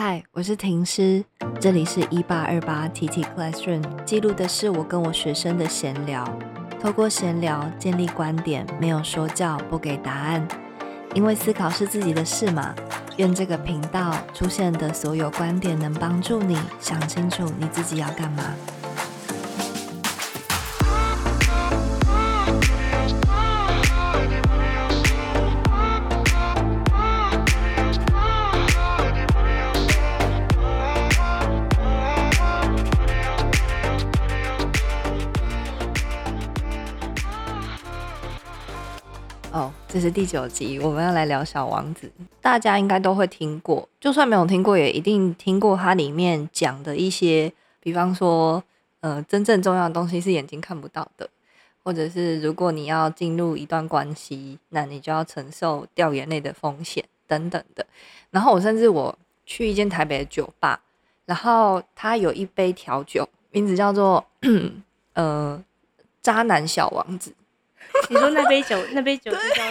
嗨，我是婷师，这里是1828 TT Classroom， 记录的是我跟我学生的闲聊，透过闲聊建立观点，没有说教，不给答案，因为思考是自己的事嘛。愿这个频道出现的所有观点能帮助你想清楚你自己要干嘛。这是第9集，我们要来聊小王子。大家应该都会听过，就算没有听过也一定听过它里面讲的一些，比方说真正重要的东西是眼睛看不到的，或者是如果你要进入一段关系，那你就要承受掉眼泪的风险等等的。然后我甚至去一间台北的酒吧，然后它有一杯调酒，名字叫做渣男小王子。你说那杯酒就叫，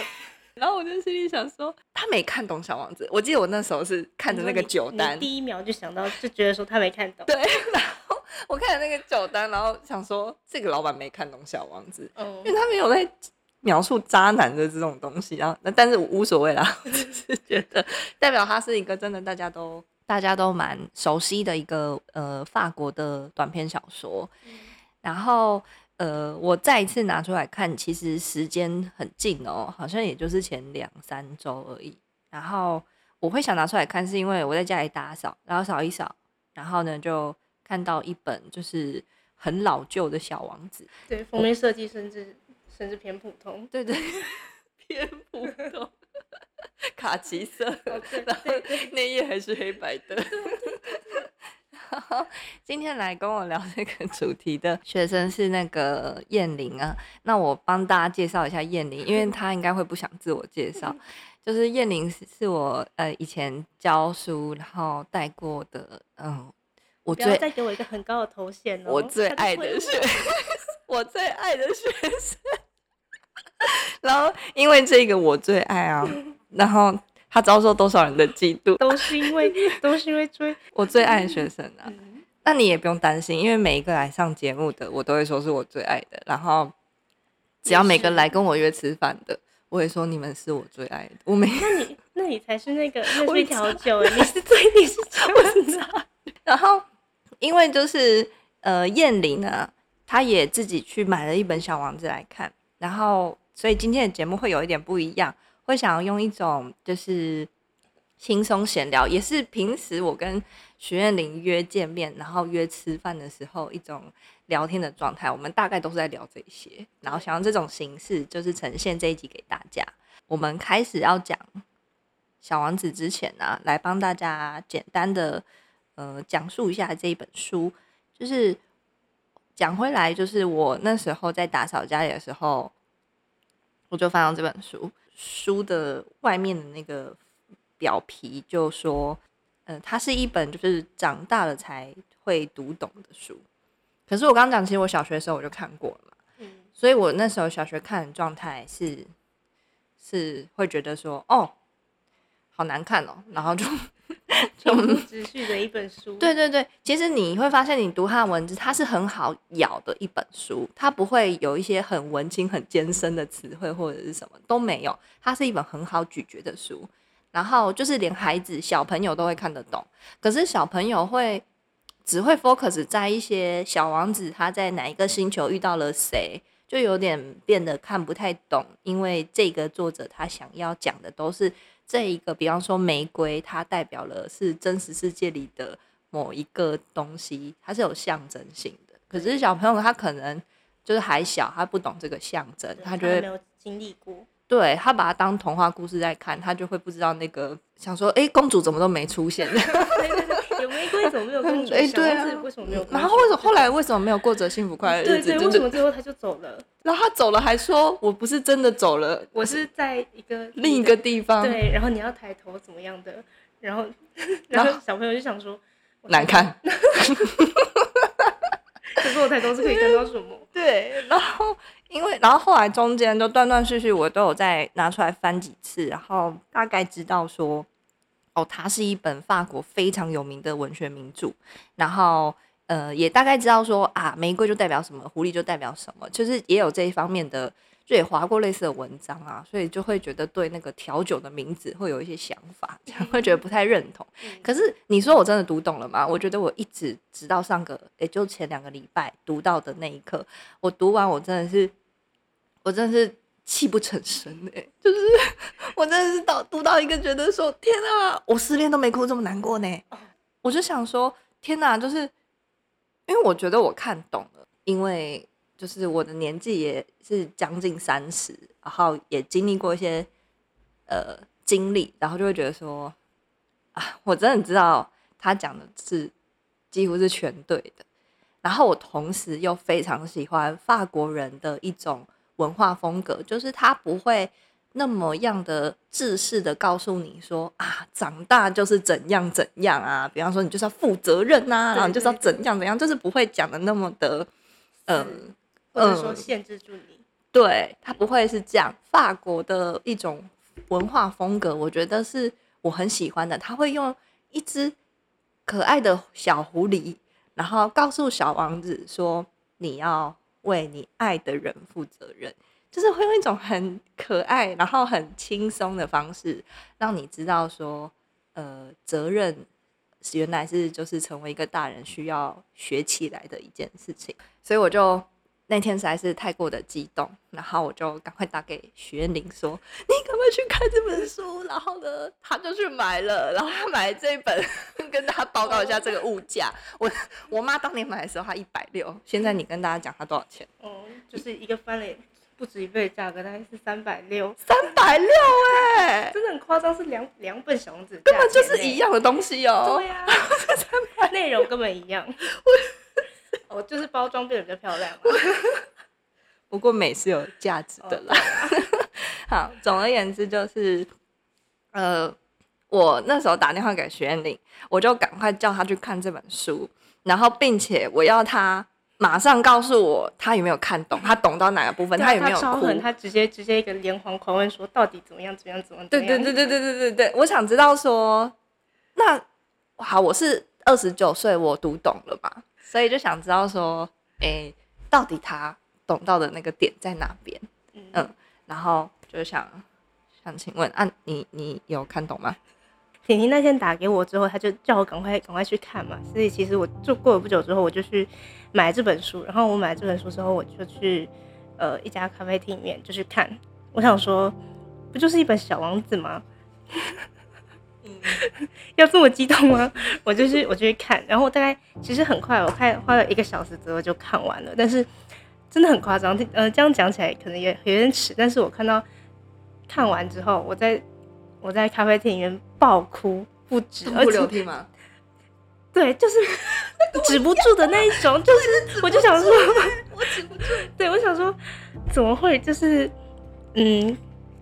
然后我就心里想说，他没看懂小王子。我记得我那时候是看着那个酒单，你第一秒就想到，就觉得说他没看懂。对，然后我看着那个酒单，然后想说这个老板没看懂小王子，因为他没有在描述渣男的这种东西。然后，但是我无所谓啦，我只是觉得代表他是一个真的大家都蛮熟悉的一个法国的短篇小说，然后。我再一次拿出来看，其实时间很近哦，好像也就是前2-3周而已。然后我会想拿出来看，是因为我在家里打扫，然后扫一扫，然后呢就看到一本就是很老旧的小王子，对，封面设计甚至偏普通，对对，偏普通，卡其色，哦、对对对，然后内页还是黑白的。今天来跟我聊这个主题的学生是那个燕玲啊，那我帮大家介绍一下燕玲，因为她应该会不想自我介绍。就是燕玲是我以前教书然后带过的，我最不要再给我一个很高的头衔哦，我最爱的学生。然后因为这个我最爱啊，然后。他遭受多少人的嫉妒，都是因为追我最爱的学生啊、那你也不用担心，因为每一个来上节目的我都会说是我最爱的，然后只要每个来跟我约吃饭的我也说你们是我最爱的。我没那你才是那是一条酒，你是最你是最然后因为就是燕玲啊，她也自己去买了一本小王子来看，然后所以今天的节目会有一点不一样，会想要用一种就是轻松闲聊，也是平时我跟徐燕玲约见面然后约吃饭的时候一种聊天的状态，我们大概都是在聊这些，然后想用这种形式就是呈现这一集给大家。我们开始要讲小王子之前啊，来帮大家简单的讲述一下这一本书。就是讲回来，就是我那时候在打扫家里的时候，我就翻到这本书的外面的那个表皮就说它是一本就是长大了才会读懂的书。可是我刚刚讲，其实我小学的时候我就看过了嘛，所以我那时候小学看的状态是会觉得说哦好难看哦，然后就平铺直叙的一本书。对对对，其实你会发现你读它的文字，它是很好咬的一本书，它不会有一些很文青很艰深的词汇或者是什么都没有，它是一本很好咀嚼的书，然后就是连小朋友都会看得懂。可是小朋友只会 focus 在一些小王子他在哪一个星球遇到了谁，就有点变得看不太懂，因为这个作者他想要讲的都是这一个，比方说玫瑰它代表了是真实世界里的某一个东西，它是有象征性的。可是小朋友他可能就是还小，他不懂这个象征，他觉得没有经历过，对，他把它当童话故事在看，他就会不知道那个想说公主怎么都没出现。有玫瑰怎么没有公主，对啊，为什么没有公主，然后后来为什么没有过着幸福快乐的日子，对对，为什么最后他就走了，然后他走了还说我不是真的走了，我是在另一个地方，对，然后你要抬头怎么样的，然后小朋友就想说难看。可是我抬头是可以看到什么，对，然后后来中间就断断续续我都有再拿出来翻几次，然后大概知道说哦，它是一本法国非常有名的文学名著，然后也大概知道说啊，玫瑰就代表什么，狐狸就代表什么，就是也有这一方面的，就也划过类似的文章啊，所以就会觉得对那个调酒的名字会有一些想法，会觉得不太认同。可是你说我真的读懂了吗？我觉得我一直直到上个，也就前2个礼拜读到的那一刻，我读完我真的是泣不成声欸，就是我真的是读到一个觉得说天啊，我失恋都没哭这么难过呢。我就想说天啊，就是因为我觉得我看懂了，因为就是我的年纪也是将近30，然后也经历过一些经历，然后就会觉得说啊，我真的知道他讲的是几乎是全对的。然后我同时又非常喜欢法国人的一种文化风格，就是他不会那么样的自私的告诉你说啊，长大就是怎样怎样啊，比方说你就是要负责任啊，然后你就是要怎样怎样，就是不会讲的那么的或者说限制住你，对，他不会是这样。法国的一种文化风格我觉得是我很喜欢的，他会用一只可爱的小狐狸，然后告诉小王子说你要为你爱的人负责任，就是会用一种很可爱然后很轻松的方式让你知道说责任原来是就是成为一个大人需要学起来的一件事情。所以我就那天实在是太过的激动，然后我就赶快打给徐彦霖说你赶快去看这本书，然后呢他就去买了，然后他买了这一本跟大家报告一下这个物价，我妈当年买的时候她160，现在你跟大家讲她多少钱哦，就是一个翻了不止一倍的价格，大概是360，360欸真的很夸张，是两本小王子的价钱，根本就是一样的东西哦，对呀、啊，内容根本一样我就是包装变得比较漂亮嘛不过美是有价值的啦、好，总而言之就是我那时候打电话给徐彦霖，我就赶快叫他去看这本书，然后并且我要他马上告诉我他有没有看懂，他懂到哪个部分，他有没有哭，他超狠，他直接一个连环狂问说到底怎么样怎么样怎么样。对，我想知道说那好，我是29岁我读懂了嘛，所以就想知道说到底他懂到的那个点在哪边。 然后就想请问啊，你有看懂吗？婷婷那天打给我之后，他就叫我赶快去看嘛，所以其实我就过了不久之后我就去买这本书，然后我买这本书之后我就去一家咖啡厅里面就去看，我想说不就是一本小王子吗要这么激动吗？我就去看，然后大概其实很快，我看花了1个小时左右就看完了，但是真的很夸张。这样讲起来可能也有点迟，但是我看完之后，我在咖啡厅里面爆哭不止，痛哭流涕吗？对，就是止不住的那一种，就是我就想说，我止不住。对，我想说，怎么会就是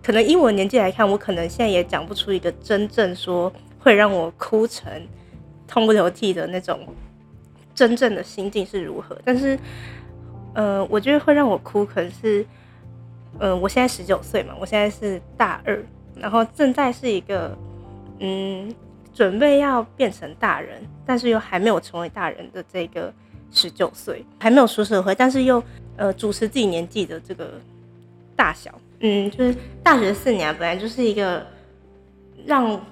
可能以我年纪来看，我可能现在也讲不出一个真正说会让我哭成痛不流涕的那种真正的心境是如何。但是，我觉得会让我哭，可能是，我现在19岁嘛，我现在是大2，然后正在是一个准备要变成大人，但是又还没有成为大人的这个19岁，还没有出社会，但是又主持自己年纪的这个大小。就是大学4年本来就是一个让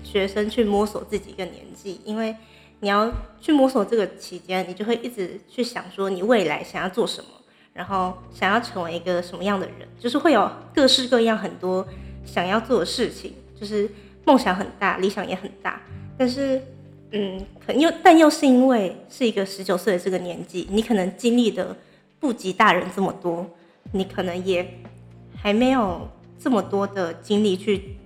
学生去摸索自己一个年纪，因为你要去摸索这个期间，你就会一直去想说你未来想要做什么，然后想要成为一个什么样的人，就是会有各式各样很多想要做的事情，就是梦想很大，理想也很大，但是但又是因为是一个19岁的这个年纪，你可能经历的不及大人这么多，你可能也还没有这么多的精力去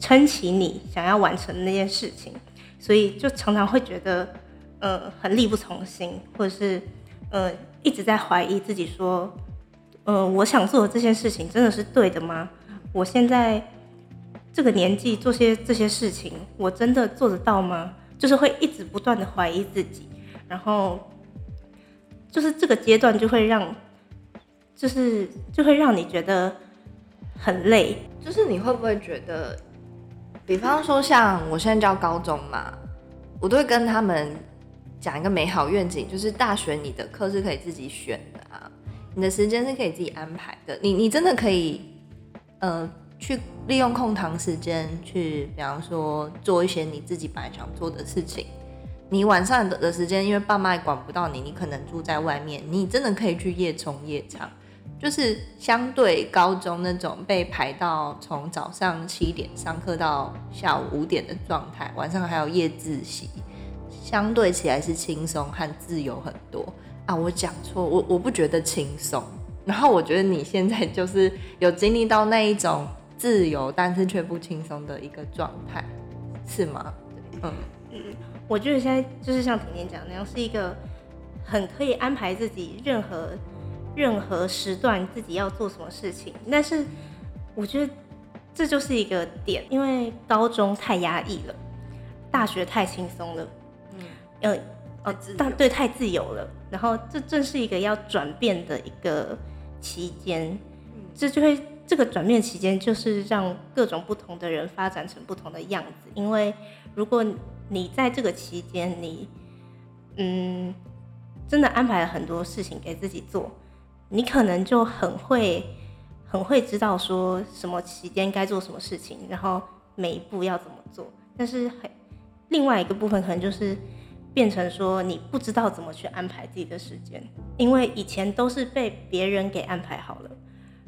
撑起你想要完成的那件事情，所以就常常会觉得很力不从心，或者是一直在怀疑自己说我想做的这件事情真的是对的吗？我现在这个年纪做这些事情我真的做得到吗？就是会一直不断的怀疑自己，然后就是这个阶段就会让你觉得很累。就是你会不会觉得比方说像我现在教高中嘛，我都会跟他们讲一个美好愿景，就是大学你的课是可以自己选的啊，你的时间是可以自己安排的，你真的可以去利用空堂时间去比方说做一些你自己本来想做的事情。你晚上的时间因为爸妈也管不到你，你可能住在外面，你真的可以去夜冲夜唱，就是相对高中那种被排到从早上7点上课到下午5点的状态，晚上还有夜自习，相对起来是轻松和自由很多啊。我讲错，我不觉得轻松，然后我觉得你现在就是有经历到那一种自由但是却不轻松的一个状态，是吗？我觉得现在就是像婷婷讲那样，是一个很可以安排自己任何时段自己要做什么事情，但是我觉得这就是一个点，因为高中太压抑了，大学太轻松了，对，太自由了，然后这正是一个要转变的一个期间，这个转变期间就是让各种不同的人发展成不同的样子，因为如果你在这个期间你真的安排了很多事情给自己做，你可能就很会知道说什么期间该做什么事情，然后每一步要怎么做，但是另外一个部分可能就是变成说你不知道怎么去安排自己的时间，因为以前都是被别人给安排好了，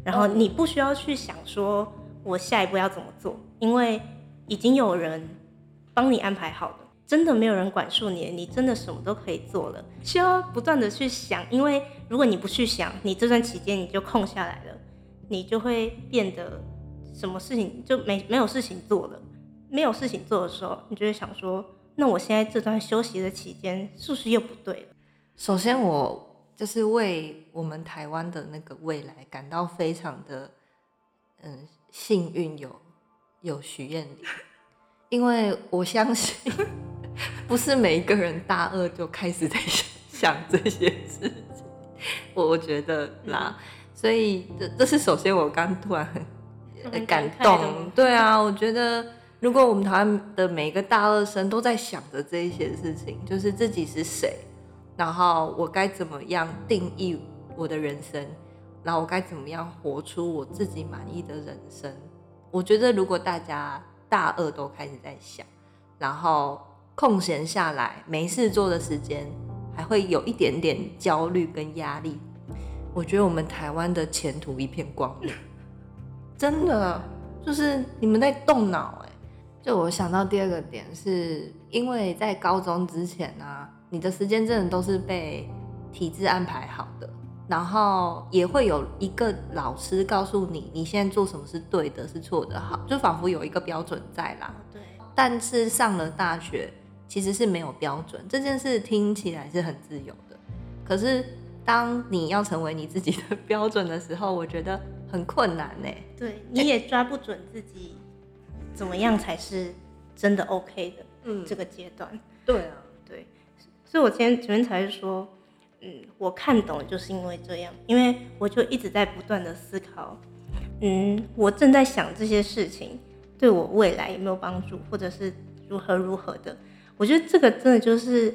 然后你不需要去想说我下一步要怎么做，因为已经有人帮你安排好了，真的没有人管束你，你真的什么都可以做了，需要不断的去想，因为如果你不去想，你这段期间你就空下来了，你就会变得什么事情就没有事情做了，没有事情做的时候你就会想说那我现在这段休息的期间是不是又不对了。首先我就是为我们台湾的那个未来感到非常的幸运，有徐彦霖，因为我相信不是每一个人大二就开始在想这些事情，我觉得啦，所以这是首先我刚突然很感动。对啊，我觉得如果我们台湾的每一个大二生都在想着这一些事情，就是自己是谁，然后我该怎么样定义我的人生，然后我该怎么样活出我自己满意的人生，我觉得如果大家大二都开始在想，然后空闲下来没事做的时间还会有一点点焦虑跟压力，我觉得我们台湾的前途一片光明，真的就是你们在动脑。就我想到第二个点是因为在高中之前啊，你的时间真的都是被体制安排好的，然后也会有一个老师告诉你你现在做什么是对的是错的，好，就仿佛有一个标准在啦。对。但是上了大学其实是没有标准，这件事听起来是很自由的，可是当你要成为你自己的标准的时候，我觉得很困难欸。对，你也抓不准自己怎么样才是真的 OK 的，这个阶段。对啊，对，所以我前面才是说，我看懂就是因为这样，因为我就一直在不断的思考，我正在想这些事情对我未来有没有帮助，或者是如何的。我觉得这个真的就是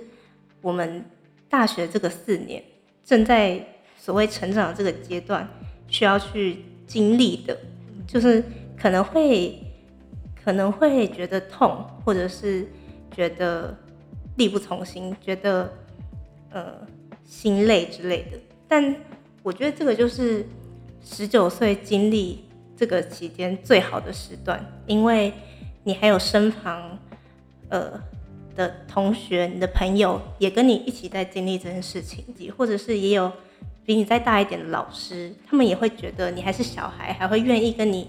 我们大学这个4年正在所谓成长的这个阶段需要去经历的，就是可能会觉得痛，或者是觉得力不从心，觉得心累之类的。但我觉得这个就是19岁经历这个期间最好的时段，因为你还有身旁的同学、你的朋友也跟你一起在经历这件事情，或者是也有比你再大一点的老师，他们也会觉得你还是小孩，还会愿意跟你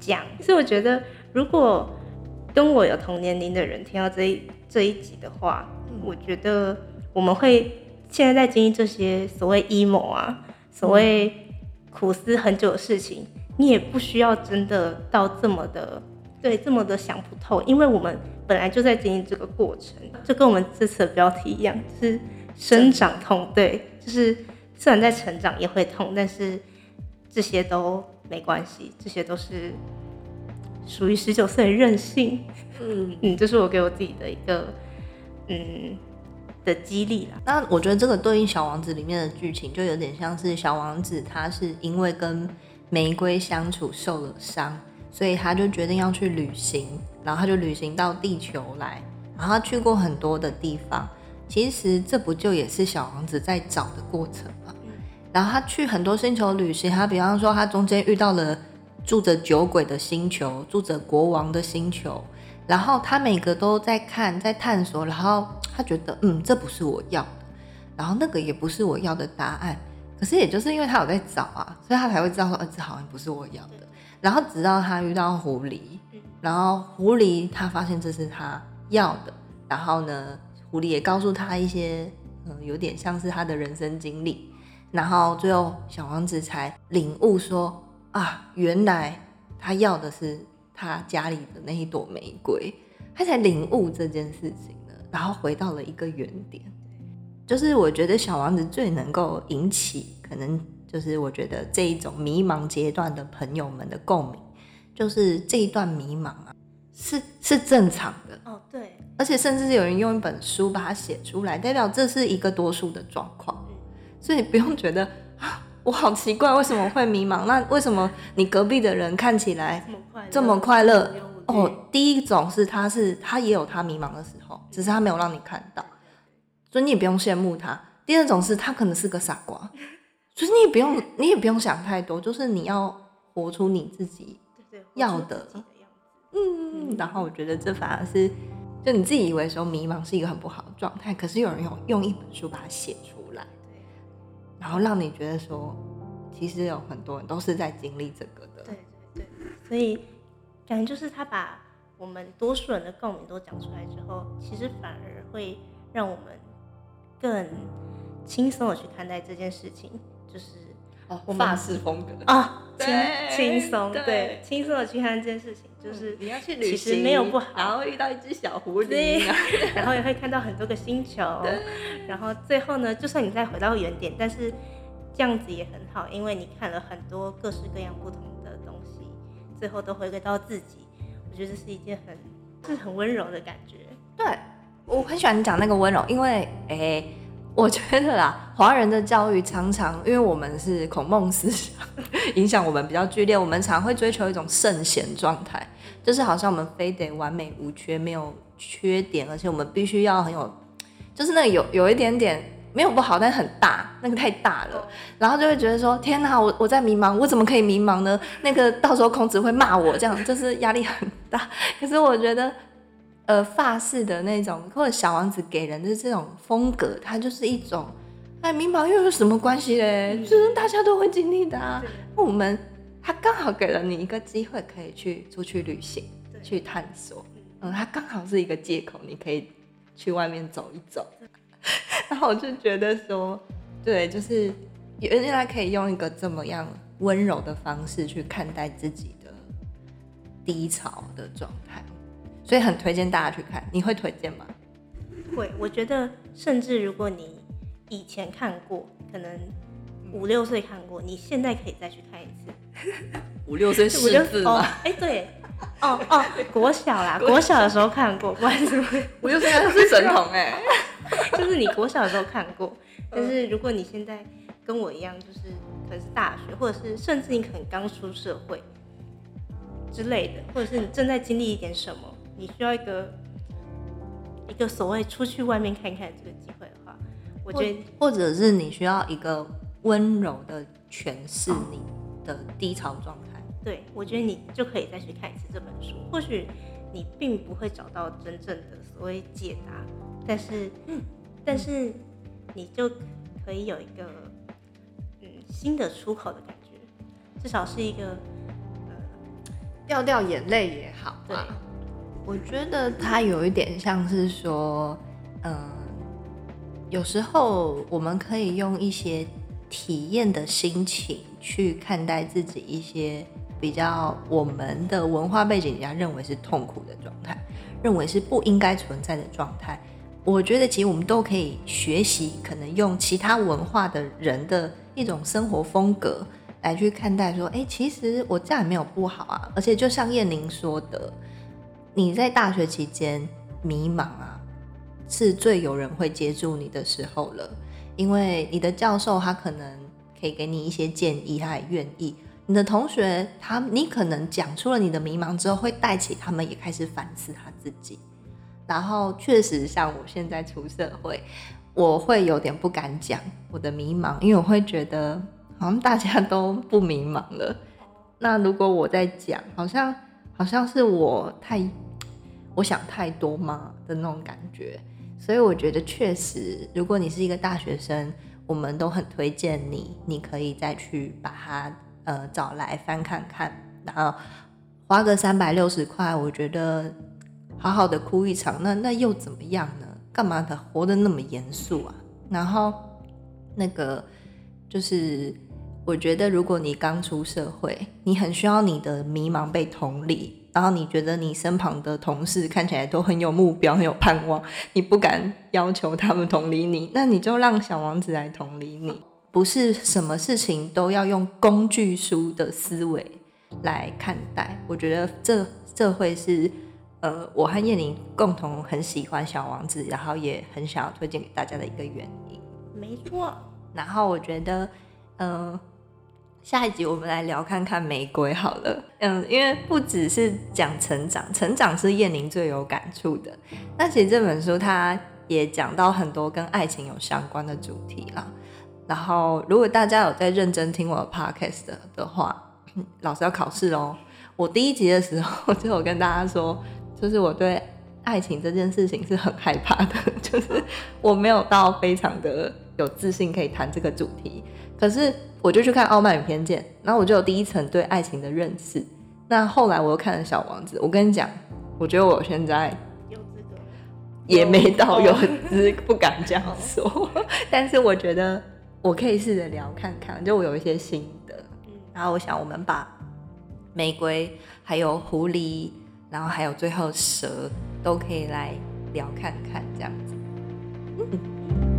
讲。所以我觉得如果跟我有同年龄的人听到这一集的话，我觉得我们会现在在经历这些所谓 emo 啊，所谓苦思很久的事情，你也不需要真的到这么的想不透，因为我们本来就在经历这个过程，就跟我们这次的标题一样，就是生长痛。对，就是虽然在成长也会痛，但是这些都没关系，这些都是属于19岁的任性。这是我给我自己的一个的激励啦。那我觉得这个对应小王子里面的剧情就有点像是小王子他是因为跟玫瑰相处受了伤，所以他就决定要去旅行，然后他就旅行到地球来，然后他去过很多的地方。其实这不就也是小王子在找的过程吗？然后他去很多星球旅行，他比方说他中间遇到了住着酒鬼的星球，住着国王的星球，然后他每个都在看在探索，然后他觉得这不是我要的，然后那个也不是我要的答案，可是也就是因为他有在找啊，所以他才会知道说这好像不是我要的。然后直到他遇到狐狸，然后狐狸他发现这是他要的，然后呢狐狸也告诉他一些有点像是他的人生经历，然后最后小王子才领悟说啊，原来他要的是他家里的那一朵玫瑰，他才领悟这件事情了，然后回到了一个原点。就是我觉得小王子最能够引起可能就是我觉得这一种迷茫阶段的朋友们的共鸣，就是这一段迷茫啊是正常的哦，对，而且甚至有人用一本书把它写出来，代表这是一个多数的状况，所以不用觉得我好奇怪为什么会迷茫，那为什么你隔壁的人看起来这么快乐哦？第一种是他也有他迷茫的时候，只是他没有让你看到，所以你也不用羡慕他。第二种是他可能是个傻瓜，所以你也不用想太多，就是你要活出你自己要的然后我觉得这反而是就你自己以为说迷茫是一个很不好的状态，可是有人用一本书把它写出来，然后让你觉得说其实有很多人都是在经历这个的。对对对，所以感觉就是他把我们多数人的共鸣都讲出来之后，其实反而会让我们更轻松的去看待这件事情，就是法式风格啊，轻松，对，轻松的去看这件事情，就是你要去旅行，其实没有不好，然后遇到一只小狐狸，然后也会看到很多个星球，然后最后呢，就算你再回到原点，但是这样子也很好，因为你看了很多各式各样不同的东西，最后都回归到自己，我觉得这是一件很温柔的感觉。对，我很喜欢你讲那个温柔，因为我觉得啦，华人的教育常常因为我们是孔孟思想影响我们比较剧烈，我们常会追求一种圣贤状态，就是好像我们非得完美无缺，没有缺点，而且我们必须要很有，就是那个有一点点没有不好，但很大，那个太大了，然后就会觉得说天哪，我在迷茫，我怎么可以迷茫呢？那个到时候孔子会骂我，这样就是压力很大。可是我觉得法式的那种或者小王子给人的这种风格，它就是一种迷茫又有什么关系嘞？就是大家都会经历的啊。我们他刚好给了你一个机会，可以去出去旅行，去探索。他刚好是一个借口，你可以去外面走一走。然后我就觉得说，对，就是原来可以用一个这么样温柔的方式去看待自己的低潮的状态。所以很推荐大家去看，你会推荐吗？会，我觉得甚至如果你以前看过，可能5、6岁看过，你现在可以再去看一次。5、6岁识字吗？对，国小啦，国小的时候看过，不好意思，5、6岁那是神童就是你国小的时候看过，但是如果你现在跟我一样，就是可能是大学，或者是甚至你可能刚出社会之类的，或者是你正在经历一点什么。你需要一个所谓出去外面看看这个机会的话，我觉得或者是你需要一个温柔的诠释你的低潮状态。对，我觉得你就可以再去看一次这本书，或许你并不会找到真正的所谓解答，但是你就可以有一个新的出口的感觉，至少是一个掉眼泪也好嘛。对，我觉得它有一点像是说，有时候我们可以用一些体验的心情去看待自己一些比较我们的文化背景人家认为是痛苦的状态，认为是不应该存在的状态。我觉得其实我们都可以学习，可能用其他文化的人的一种生活风格来去看待说，哎，其实我这样也没有不好啊。而且就像燕宁说的，你在大学期间迷茫啊，是最有人会接住你的时候了，因为你的教授他可能可以给你一些建议，他也愿意。你的同学你可能讲出了你的迷茫之后，会带起他们也开始反思他自己。然后确实像我现在出社会，我会有点不敢讲我的迷茫，因为我会觉得好像大家都不迷茫了，那如果我在讲好像是我想太多嘛的那种感觉。所以我觉得确实如果你是一个大学生，我们都很推荐你可以再去把它找来翻看看，然后花个360块，我觉得好好的哭一场，那又怎么样呢？干嘛的活得那么严肃啊？然后那个就是我觉得如果你刚出社会，你很需要你的迷茫被同理，然后你觉得你身旁的同事看起来都很有目标，很有盼望，你不敢要求他们同理你，那你就让小王子来同理你。不是什么事情都要用工具书的思维来看待，我觉得这会是我和燕宁共同很喜欢小王子，然后也很想要推荐给大家的一个原因。没错。然后我觉得下一集我们来聊看看玫瑰好了，因为不只是讲成长是燕宁最有感触的，那其实这本书它也讲到很多跟爱情有相关的主题啦。然后如果大家有在认真听我的 podcast 的话，老师要考试咯，我第一集的时候就有跟大家说，就是我对爱情这件事情是很害怕的，就是我没有到非常的有自信可以谈这个主题。可是我就去看《傲慢与偏见》，然后我就有第一层对爱情的认识。那后来我又看了《小王子》，我跟你讲，我觉得我现在也没到有资格，不敢这样说，但是我觉得我可以试着聊看看，就我有一些心得。然后我想我们把玫瑰还有狐狸，然后还有最后蛇都可以来聊看看这样子。